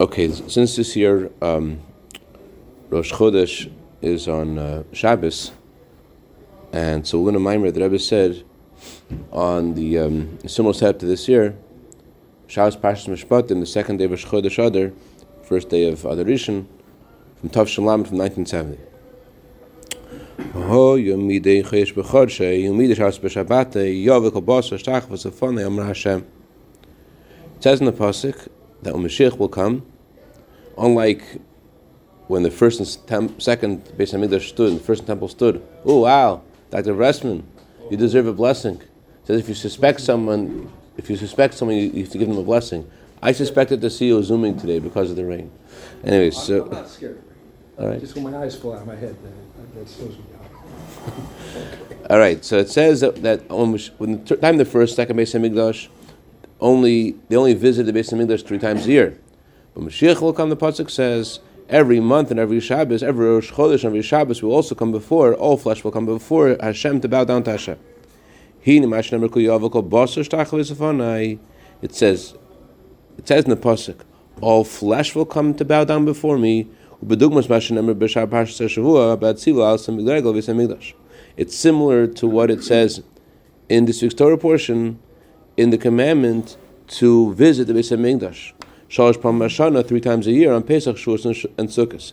Okay, since this year Rosh Chodesh is on Shabbos, and so Luna Maimer, the Rebbe said on the similar setup to this year, Shabbos Parshas Mishpatim, the second day of Rosh Chodesh Adar, first day of Adar Rishon, from Tov Shalom from 1970. It says in the Pasuk that when Mashiach will come, unlike when the first and second Beis HaMikdash stood, and the first temple stood, oh wow, Dr. Ressman, you deserve a blessing. It says if you suspect someone, you have to give them a blessing. I suspected the CEO zooming today because of the rain. Anyway, so I'm not scared. All right. Just when my eyes fall out of my head, that slows me down. Okay. All right. So it says that when the time the first, second Beis HaMikdash, they only visit the Beis HaMikdash 3 times a year. But Mashiach will come, the Pasuk says, every month and every Shabbos, every Rosh Chodesh and every Shabbos will also come before, all flesh will come before Hashem to bow down to Hashem. It says in the Pasuk, all flesh will come to bow down before me. It's similar to what it says in this week's Torah portion, in the commandment to visit the Beis HaMikdash, 3 times a year on Pesach, Shavuos, and Sukkot.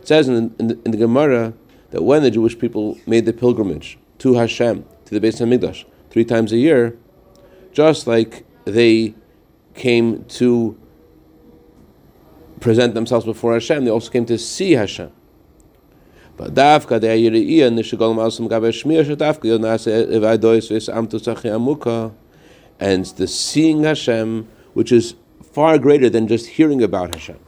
It says in the Gemara that when the Jewish people made the pilgrimage to Hashem, to the Beis HaMikdash, 3 times a year, just like they came to present themselves before Hashem, they also came to see Hashem. But and the seeing Hashem, which is far greater than just hearing about Hashem,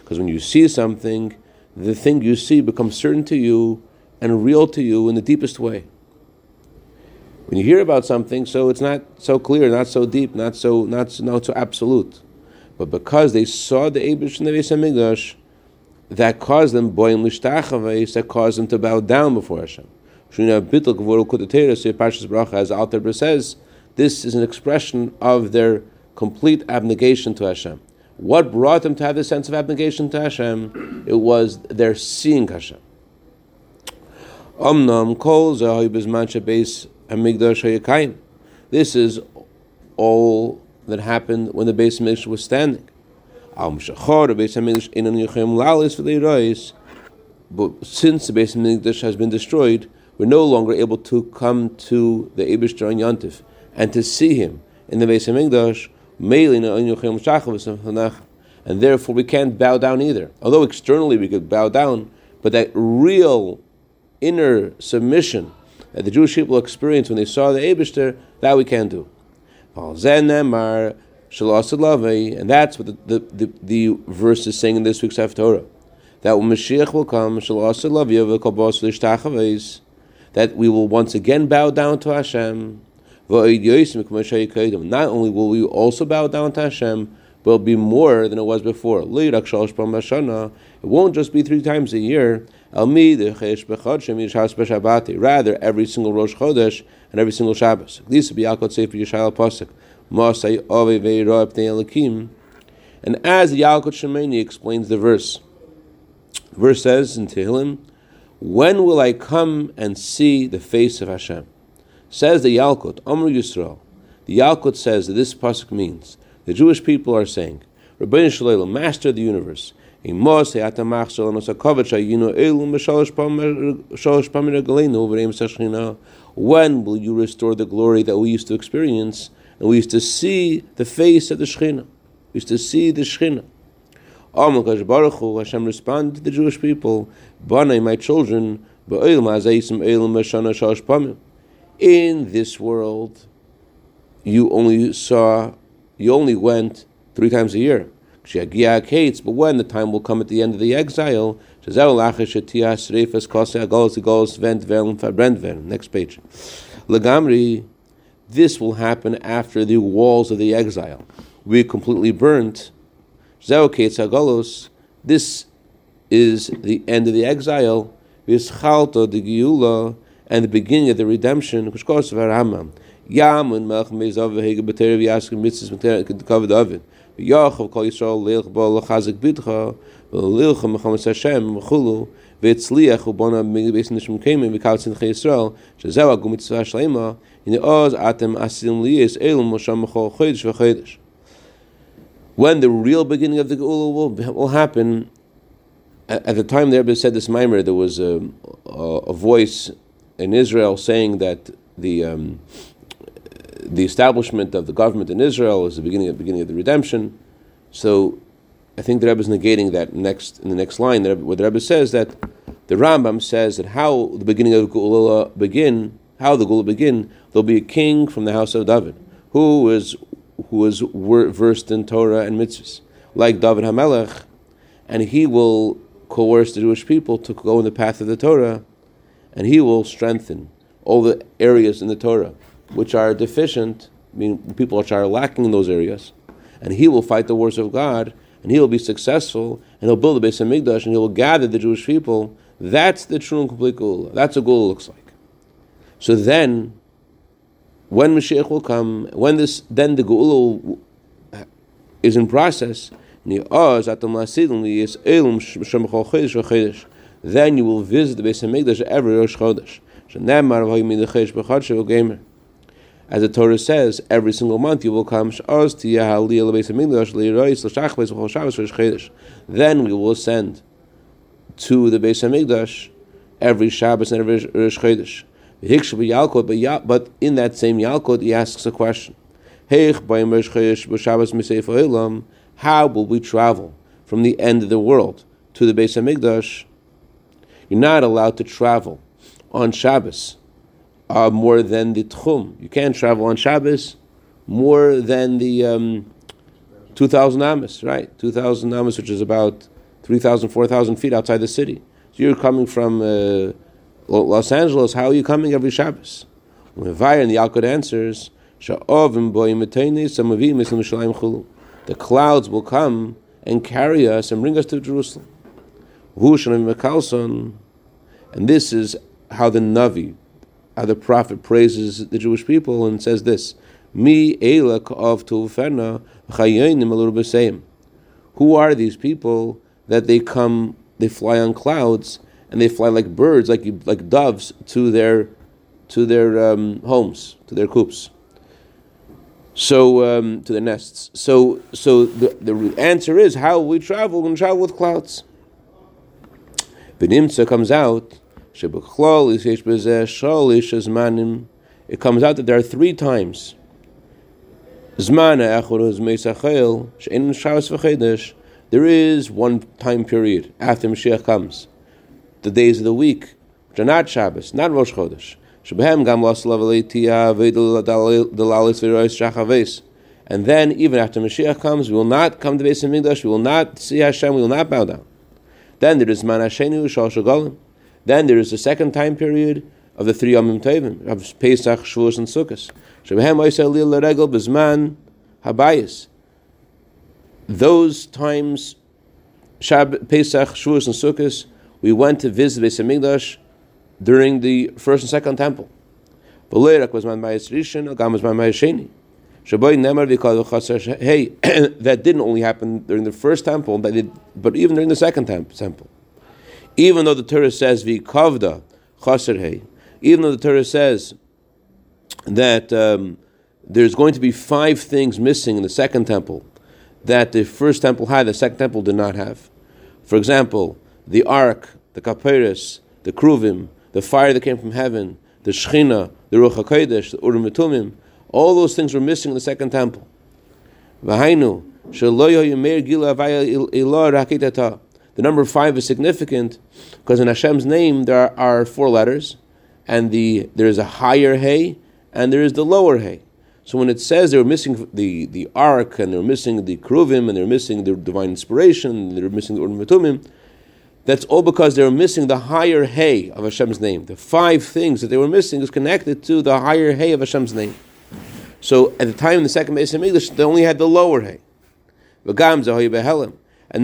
because when you see something, the thing you see becomes certain to you and real to you in the deepest way. When you hear about something, so it's not so clear, not so deep, not so absolute. But because they saw the Eibishter in the Beis HaMikdash, that caused them, to bow down before Hashem. As Al Terber says, this is an expression of their complete abnegation to Hashem. What brought them to have this sense of abnegation to Hashem? It was their seeing Hashem. This is all that happened when the Beis HaMikdash was standing. But since the Beis HaMikdash has been destroyed, we're no longer able to come to the Eibishter on Yontif and to see him in the Beis HaMikdash, and therefore we can't bow down either. Although externally we could bow down, but that real inner submission that the Jewish people experienced when they saw the Eibishter, that we can't do. And that's what the verse is saying in this week's Haftorah, that when Mashiach will come, that we will once again bow down to Hashem. Not only will we also bow down to Hashem, but it'll be more than it was before. It won't just be 3 times a year. Rather, every single Rosh Chodesh and every single Shabbos. This will be Yalkut Shimoni Pasuk. And as the Yalkut Shimoni explains the verse says in Tehillim, when will I come and see the face of Hashem? Says the Yalkut, Amr Yisrael. The Yalkut says that this pasuk means, the Jewish people are saying, Rabbeinu Shalom, Master of the universe, Amos atamach Shekhinah. When will you restore the glory that we used to experience? And we used to see the face of the Shekhinah. We used to see the Shekhinah. Hashem responded to the Jewish people, Banai, my children, in this world, you only went 3 times a year. But when the time will come at the end of the exile, next page. Legamri. This will happen after the walls of the exile. We completely burnt. This is the end of the exile. And the beginning of the redemption. When the real beginning of the Geulah will happen, at the time the Rebbe said this mimer, there was a voice in Israel saying that the establishment of the government in Israel is the beginning of the redemption. So I think the Rebbe is negating that in the next line, where the Rebbe says that the Rambam says that how the beginning of Geulah begin, there'll be a king from the house of David who is versed in Torah and mitzvahs, like David HaMelech, and he will coerce the Jewish people to go in the path of the Torah, and he will strengthen all the areas in the Torah which are deficient, people which are lacking in those areas, and he will fight the wars of God, and he will be successful, and he'll build the Beis HaMikdash, and he will gather the Jewish people. That's the true and complete Geulah. That's what Geulah looks like. So then, when Mashiach will come, then the Geulah is in process, then you will visit the Beis HaMikdash every Rosh Chodesh. As the Torah says, every single month you will come. Then we will ascend to the Beis HaMikdash every Shabbos and every Rosh Chodesh. But in that same Yalkut, he asks a question. How will we travel from the end of the world to the Beis HaMikdash? You're not allowed to travel on Shabbos more than the Tchum. You can't travel on Shabbos more than the 2,000 Amis, right? 2,000 Amis, which is about 3,000, 4,000 feet outside the city. So you're coming from Los Angeles, how are you coming every Shabbos? When Vayar and the Yalkut answers, the clouds will come and carry us and bring us to Jerusalem. And this is how the Navi, how the prophet praises the Jewish people and says this, who are these people that they fly on clouds, and they fly like birds, like doves, to their homes, to their coops, so to their nests. So the answer is how we travel and travel with clouds. Benimtza comes out. It comes out that there are three times. There is one time period after Mashiach comes. The days of the week, which are not Shabbos, not Rosh Chodesh. And then, even after Mashiach comes, we will not come to Beis HaMikdash, we will not see Hashem, we will not bow down. Then there is Man Hashenu Shal Shagolim. Then there is the second time period of the three Yom Toivim, of Pesach, Shavuos, and Sukkot. Those times, Pesach, Shavuos, and Sukkot, we went to visit Beis HaMikdash during the first and second temple. That didn't only happen during the first temple, but even during the second temple. Even though the Torah says, even though the Torah says that there's going to be five things missing in the second temple that the first temple had, the second temple did not have. For example, the Ark, the Kaperes, the Kruvim, the fire that came from heaven, the Shekhinah, the Ruach HaKodesh, the Urim V'Tumim, all those things were missing in the second temple. The number 5 is significant because in Hashem's name there are 4 letters, and there is a higher Hey and there is the lower Hey. So when it says they were missing the Ark, and they were missing the Kruvim, and they were missing the divine inspiration, and they were missing the Urim V'Tumim, that's all because they were missing the higher Hey of Hashem's name. The 5 things that they were missing is connected to the higher Hey of Hashem's name. So at the time in the second Beis HaMikdash, they only had the lower Hey. And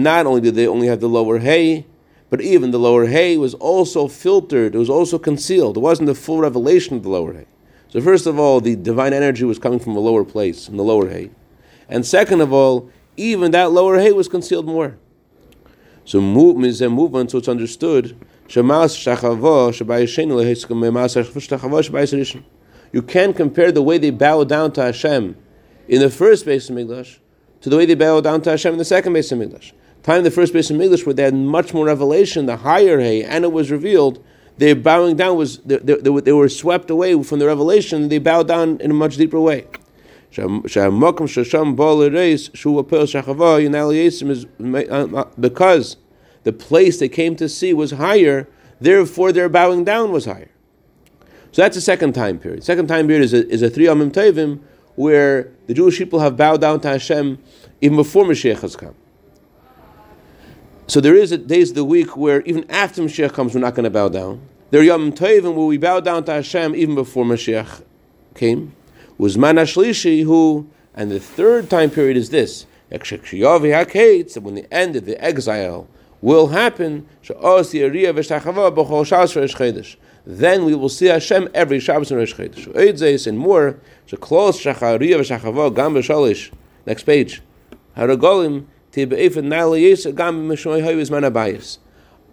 not only did they only have the lower Hey, but even the lower Hey was also filtered, it was also concealed. It wasn't the full revelation of the lower Hey. So first of all, the divine energy was coming from a lower place, from the lower hay. And second of all, even that lower hay was concealed more. So movement, so it's understood, you can't compare the way they bow down to Hashem in the first Beis HaMikdash to the way they bow down to Hashem in the second Beis HaMikdash. Time in the first Beis HaMikdash where they had much more revelation, the higher hay, and it was revealed, their bowing down was, they were swept away from the revelation, they bowed down in a much deeper way. Because the place they came to see was higher, therefore their bowing down was higher. So that's the second time period. Second time period is a three Yom Toivim where the Jewish people have bowed down to Hashem even before Mashiach has come. So there is days of the week where even after Mashiach comes, we're not going to bow down. There are Yom Toivim where we bow down to Hashem even before Mashiach came. Uzman Ashlishi, and the third time period is this, that when the end of the exile will happen, then we will see Hashem every Shabbos and Rosh Chodesh. And more, next page,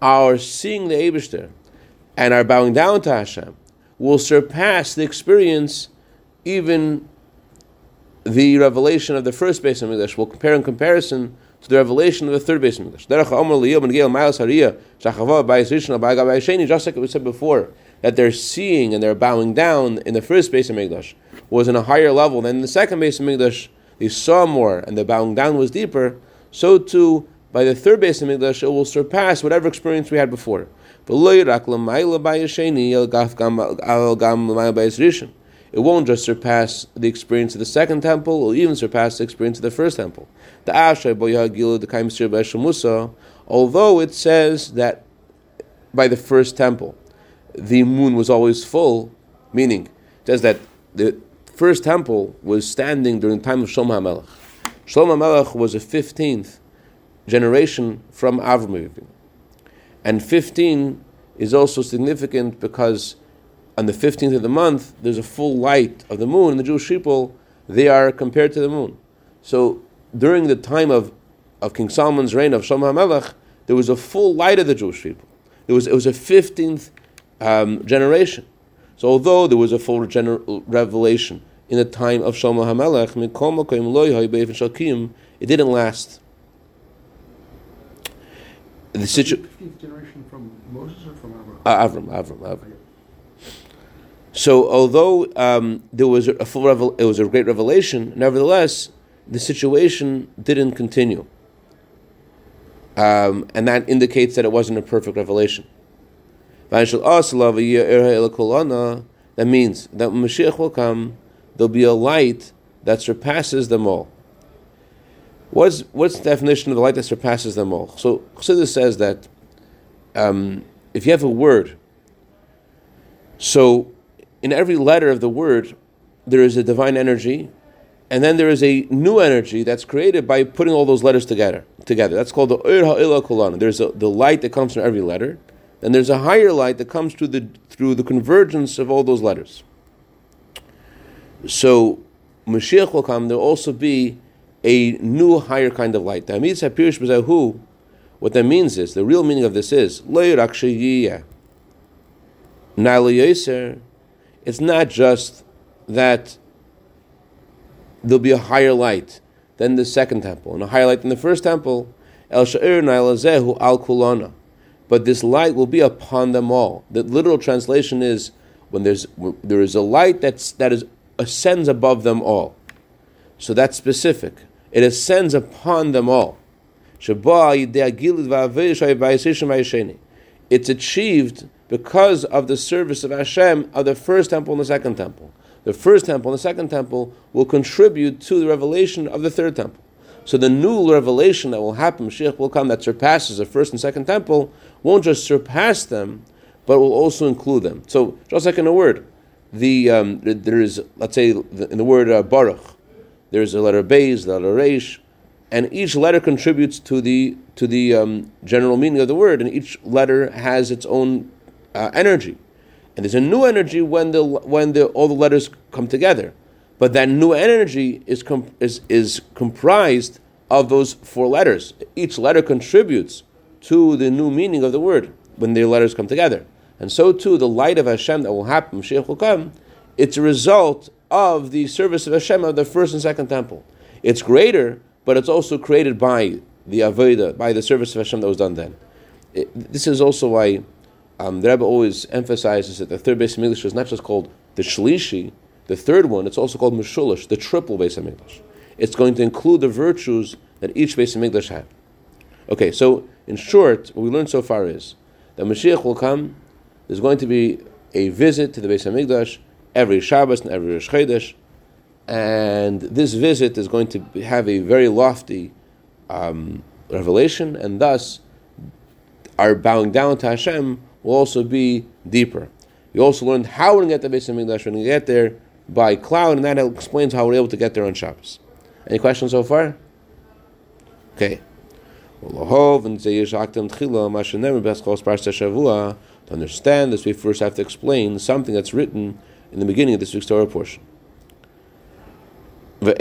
our seeing the Eibishter and our bowing down to Hashem will surpass the experience even the revelation of the first Beis HaMikdash. We'll compare in comparison to the revelation of the third Beis HaMikdash. Just like we said before, that their seeing and their bowing down in the first Beis HaMikdash was on a higher level than in the second Beis HaMikdash. They saw more and the bowing down was deeper. So too, by the third Beis HaMikdash, it will surpass whatever experience we had before. It won't just surpass the experience of the second temple, or even surpass the experience of the first temple. Although it says that by the first temple, the moon was always full, meaning it says that the first temple was standing during the time of Shlomo HaMelech. Shlomo HaMelech was a 15th generation from Avram. And 15 is also significant because on the 15th of the month, there's a full light of the moon, and the Jewish people, they are compared to the moon. So during the time of King Solomon's reign of Shlomo HaMelech, there was a full light of the Jewish people. It was a 15th generation. So although there was a full revelation in the time of Shlomo HaMelech, it didn't last. The 15th generation from Moses or from Avram? Avram. So, although there was a full it was a great revelation. Nevertheless, the situation didn't continue, and that indicates that it wasn't a perfect revelation. That means that when Mashiach will come, there'll be a light that surpasses them all. What's the definition of the light that surpasses them all? So Chassidus says that if you have a word, so in every letter of the word, there is a divine energy, and then there is a new energy that's created by putting all those letters together. That's called the Oyv Ha'Elah Kolana. There's the light that comes from every letter, and there's a higher light that comes through the convergence of all those letters. So, Mashiach will come, there will also be a new, higher kind of light. The Amis Zepirish B'Zehu, what that means is, the real meaning of this is, it's not just that there'll be a higher light than the second temple and a higher light than the first temple, but this light will be upon them all. The literal translation is when there is a light that ascends above them all. So that's specific. It ascends upon them all. It's achieved because of the service of Hashem of the first temple and the second temple. The first temple and the second temple will contribute to the revelation of the third temple. So the new revelation that will happen, Mashiach will come, that surpasses the first and second temple, won't just surpass them, but will also include them. So just like in a word, there is, let's say, in the word Baruch, there is the letter Beis, the letter Reish, and each letter contributes to the general meaning of the word, and each letter has its own energy. And there's a new energy when all the letters come together. But that new energy is comprised of those four letters. Each letter contributes to the new meaning of the word when the letters come together. And so too, the light of Hashem that will happen, Mashiach will come, it's a result of the service of Hashem of the first and second temple. It's greater, but it's also created by the Avodah, by the service of Hashem that was done then. This is also why the Rebbe always emphasizes that the third Beis HaMikdash is not just called the Shlishi, the third one, it's also called Meshulosh, the triple Beis HaMikdash. It's going to include the virtues that each Beis HaMikdash had. Okay, so in short, what we learned so far is that Mashiach will come, there's going to be a visit to the Beis HaMikdash every Shabbos and every Rosh Chodesh, and this visit is going to have a very lofty revelation, and thus our bowing down to Hashem will also be deeper. We also learned how we're going to get to the Beis HaMikdash. We're going to get there by cloud, and that explains how we're able to get there on Shabbos. Any questions so far? Okay. To understand this, we first have to explain something that's written in the beginning of this week's Torah portion. The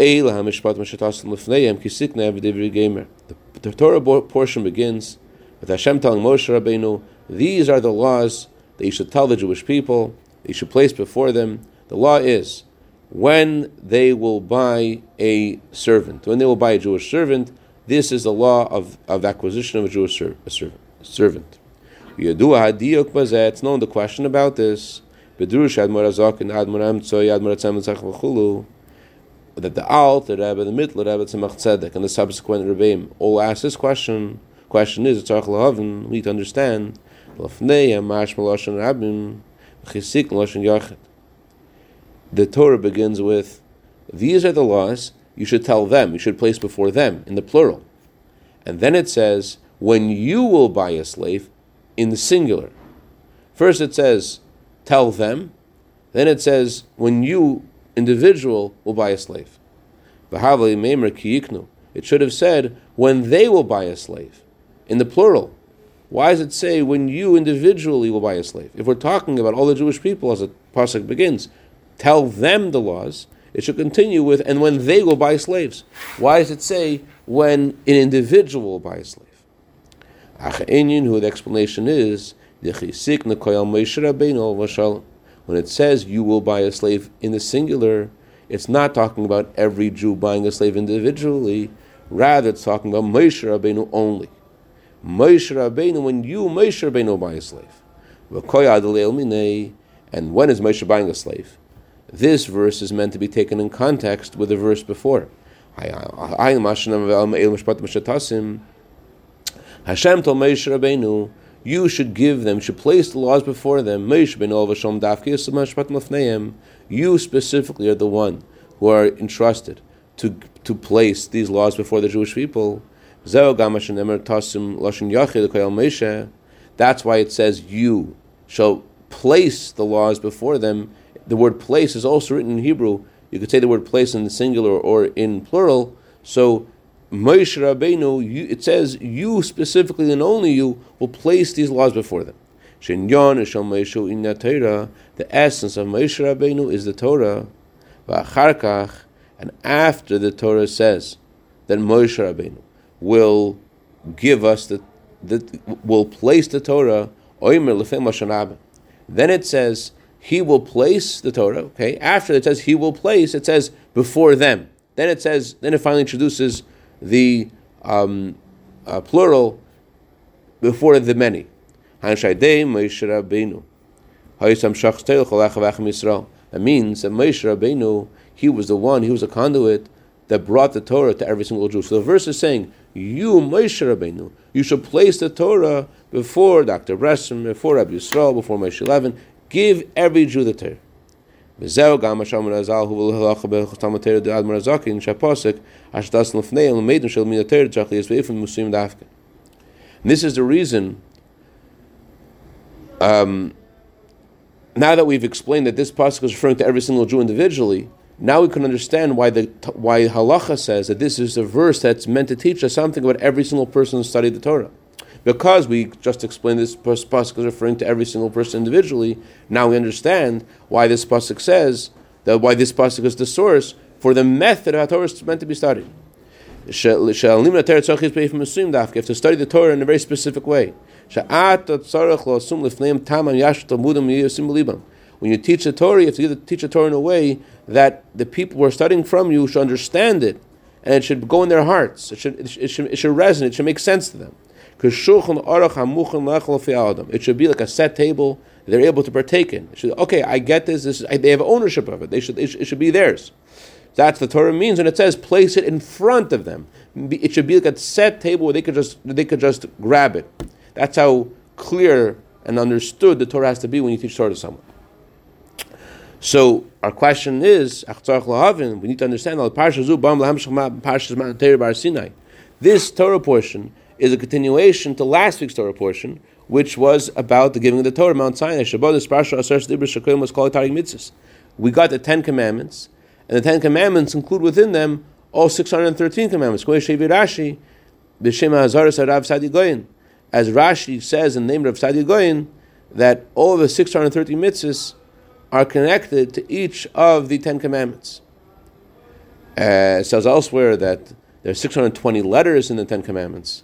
Torah portion begins with Hashem telling Moshe Rabbeinu, these are the laws that you should tell the Jewish people, that you should place before them. The law is, when they will buy a servant, when they will buy a Jewish servant, this is the law of acquisition of a Jewish servant. It's known the question about this, that the Alt, the Rebbe, the Mittler, Rebbe Tzemach Tzedek, and the subsequent Rebbeim all ask this question. Question is, we need to understand the Torah begins with, these are the laws you should tell them, you should place before them, in the plural. And then it says, when you will buy a slave, in the singular. First it says, tell them. Then it says, when you, individual, will buy a slave. It should have said, when they will buy a slave, in the plural. Why does it say when you individually will buy a slave? If we're talking about all the Jewish people, as the pasuk begins, tell them the laws, it should continue with, and when they will buy slaves. Why does it say when an individual will buy a slave? The explanation is, when it says you will buy a slave in the singular, it's not talking about every Jew buying a slave individually, rather it's talking about Moshe Rabbeinu only. Moshe Rabbeinu, when you, Moshe Rabbeinu, buy a slave. And when is Moshe buying a slave? This verse is meant to be taken in context with the verse before. Hashem told Moshe Rabbeinu, you should give them, should place the laws before them. You specifically are the one who are entrusted to place these laws before the Jewish people. That's why it says you shall place the laws before them. The word place is also written in Hebrew. You could say the word place in the singular or in plural. So Moshe Rabbeinu, it says you specifically and only you will place these laws before them. The essence of Moshe Rabbeinu is the Torah. And after the Torah says that Moshe Rabbeinu will give us will place the Torah, then it says, he will place the Torah, okay? After it says, he will place, it says, before them. Then it says, then it finally introduces the plural, before the many. That means that Moshe Rabbeinu, he was the one, he was a conduit that brought the Torah to every single Jew. So the verse is saying, you, Moshe Rabbeinu, you should place the Torah before Dr. Bresson, before Rabbi Yisrael, before Moshe Levin. Give every Jew the Torah. And this is the reason, now that we've explained that this pasuk is referring to every single Jew individually, now we can understand why Halacha says that this is a verse that's meant to teach us something about every single person who studied the Torah. Because we just explained this pasuk is referring to every single person individually, now we understand why this pasuk says, that why this pasuk is the source for the method of how Torah is meant to be studied. You have to study the Torah in a very specific way. When you teach the Torah, you have to teach the Torah in a way that the people who are studying from you should understand it, and it should go in their hearts. It should resonate. It should make sense to them. It should be like a set table they're able to partake in. It should, okay, I get this. They have ownership of it. It should be theirs. That's what the Torah means, and it says place it in front of them. It should be like a set table where they could just grab it. That's how clear and understood the Torah has to be when you teach Torah to someone. So our question is, we need to understand this Torah portion is a continuation to last week's Torah portion, which was about the giving of the Torah, Mount Sinai. We got the 10 commandments, and the 10 commandments include within them all 613 commandments. As Rashi says in the name of Sadi Goyin, that all the 613 mitzvahs are connected to each of the 10 commandments. It says elsewhere that there are 620 letters in the 10 commandments,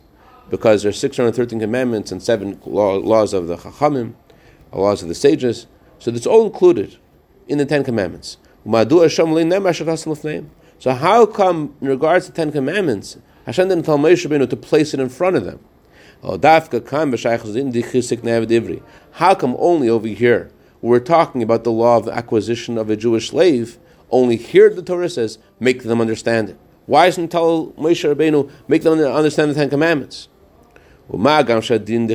because there are 613 commandments and 7 laws of the Chachamim, laws of the sages. So it's all included in the 10 commandments. So how come, in regards to the 10 commandments, Hashem didn't tell Moshe Rabbeinu to place it in front of them? How come only over here we're talking about the law of the acquisition of a Jewish slave? Only here the Torah says, make them understand it. Why doesn't it tell Moshe Rabbeinu, make them understand the 10 commandments? Another question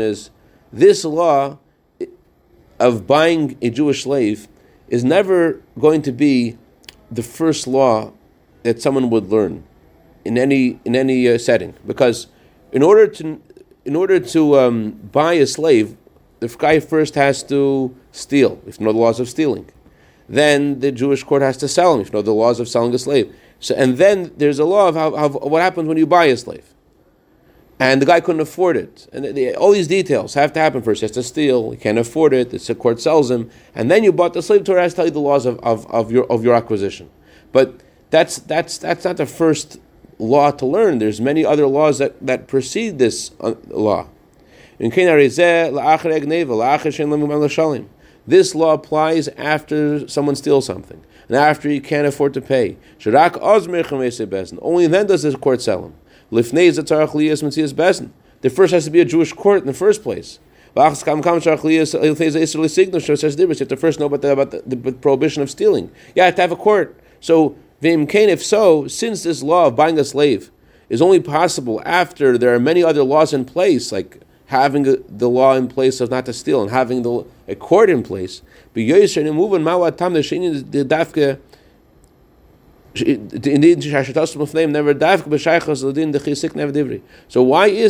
is, this law of buying a Jewish slave is never going to be the first law that someone would learn in any setting, because in order to buy a slave, the guy first has to steal, if you know the laws of stealing. Then the Jewish court has to sell him, if you know the laws of selling a slave. So, and then there's a law of how what happens when you buy a slave. And the guy couldn't afford it. And all these details have to happen first. He has to steal, he can't afford it, the court sells him, and then you bought the slave. Torah has to tell you the laws of your acquisition. But that's not the first law to learn. There's many other laws that precede this law. This law applies after someone steals something, and after he can't afford to pay. Only then does the court sell him. There first has to be a Jewish court in the first place. You have to first know about the prohibition of stealing. You have to have a court. So, if so, since this law of buying a slave is only possible after there are many other laws in place, like having the law in place of not to steal and having a court in place, so why is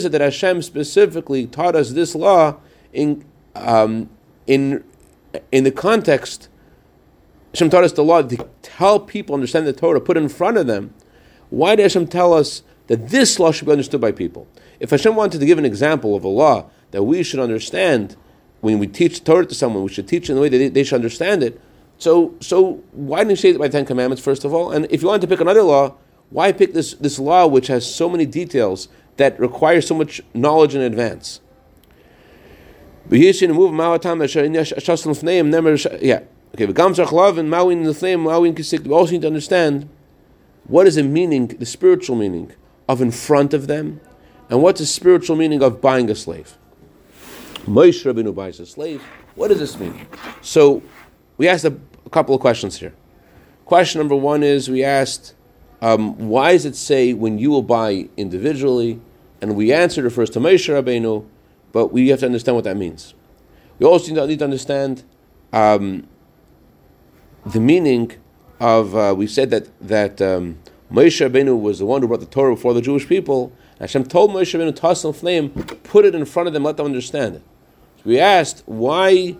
it that Hashem specifically taught us this law in the context? Hashem taught us the law to help people understand the Torah, put in front of them. Why did Hashem tell us that this law should be understood by people? If Hashem wanted to give an example of a law that we should understand when we teach Torah to someone, we should teach it in the way that they should understand it. So why didn't he say it by the 10 commandments, first of all? And if you wanted to pick another law, why pick this law which has so many details that requires so much knowledge in advance? Okay, we also need to understand what is the meaning, the spiritual meaning of in front of them, and what's the spiritual meaning of buying a slave. Moshe Rabbeinu buys a slave. What does this mean? So we asked a couple of questions here. Question number one is, we asked, why does it say when you will buy individually? And we answered it first to Moshe Rabbeinu, but we have to understand what that means. We also need to understand the meaning of, we said that Moshe Rabbeinu was the one who brought the Torah before the Jewish people. Hashem told Moshe Rabbeinu, toss in flame, put it in front of them, let them understand it. So we asked, why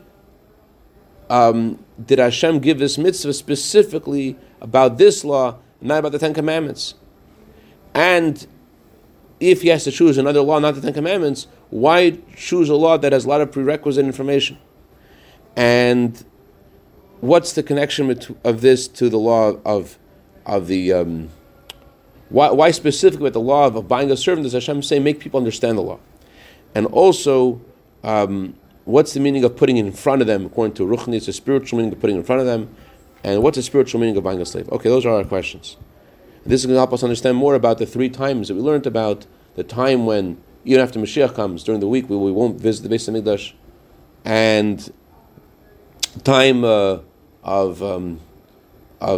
did Hashem give this mitzvah specifically about this law, not about the Ten Commandments? And if he has to choose another law, not the Ten Commandments, why choose a law that has a lot of prerequisite information? And what's the connection of this to the law of the... Why specifically with the law of buying a servant does Hashem say, make people understand the law? And also, what's the meaning of putting in front of them, according to Ruchni? It's a spiritual meaning of putting in front of them. And what's the spiritual meaning of buying a slave? Okay, those are our questions. This is going to help us understand more about the three times that we learned about, the time when, even after Mashiach comes, during the week, we won't visit the Beis HaMikdash, and time of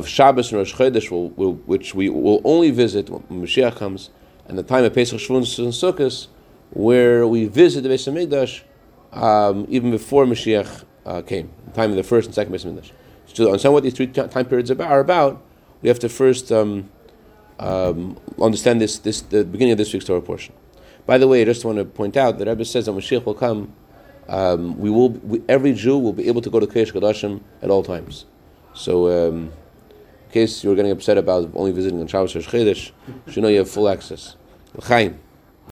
Shabbos and Rosh Chodesh, which we will only visit when Mashiach comes, and the time of Pesach, Shavuos, and Sukkot, where we visit the Beis HaMikdash even before Mashiach came, the time of the first and second Beis HaMikdash. So to understand what these three time periods are about, we have to first understand this the beginning of this week's Torah portion. By the way, I just want to point out that Rebbe says that when Mashiach will come, every Jew will be able to go to Kodesh Kodashim at all times. So in case you were getting upset about only visiting on Shabbos or Rosh Chodesh, you know you have full access. L'chaim.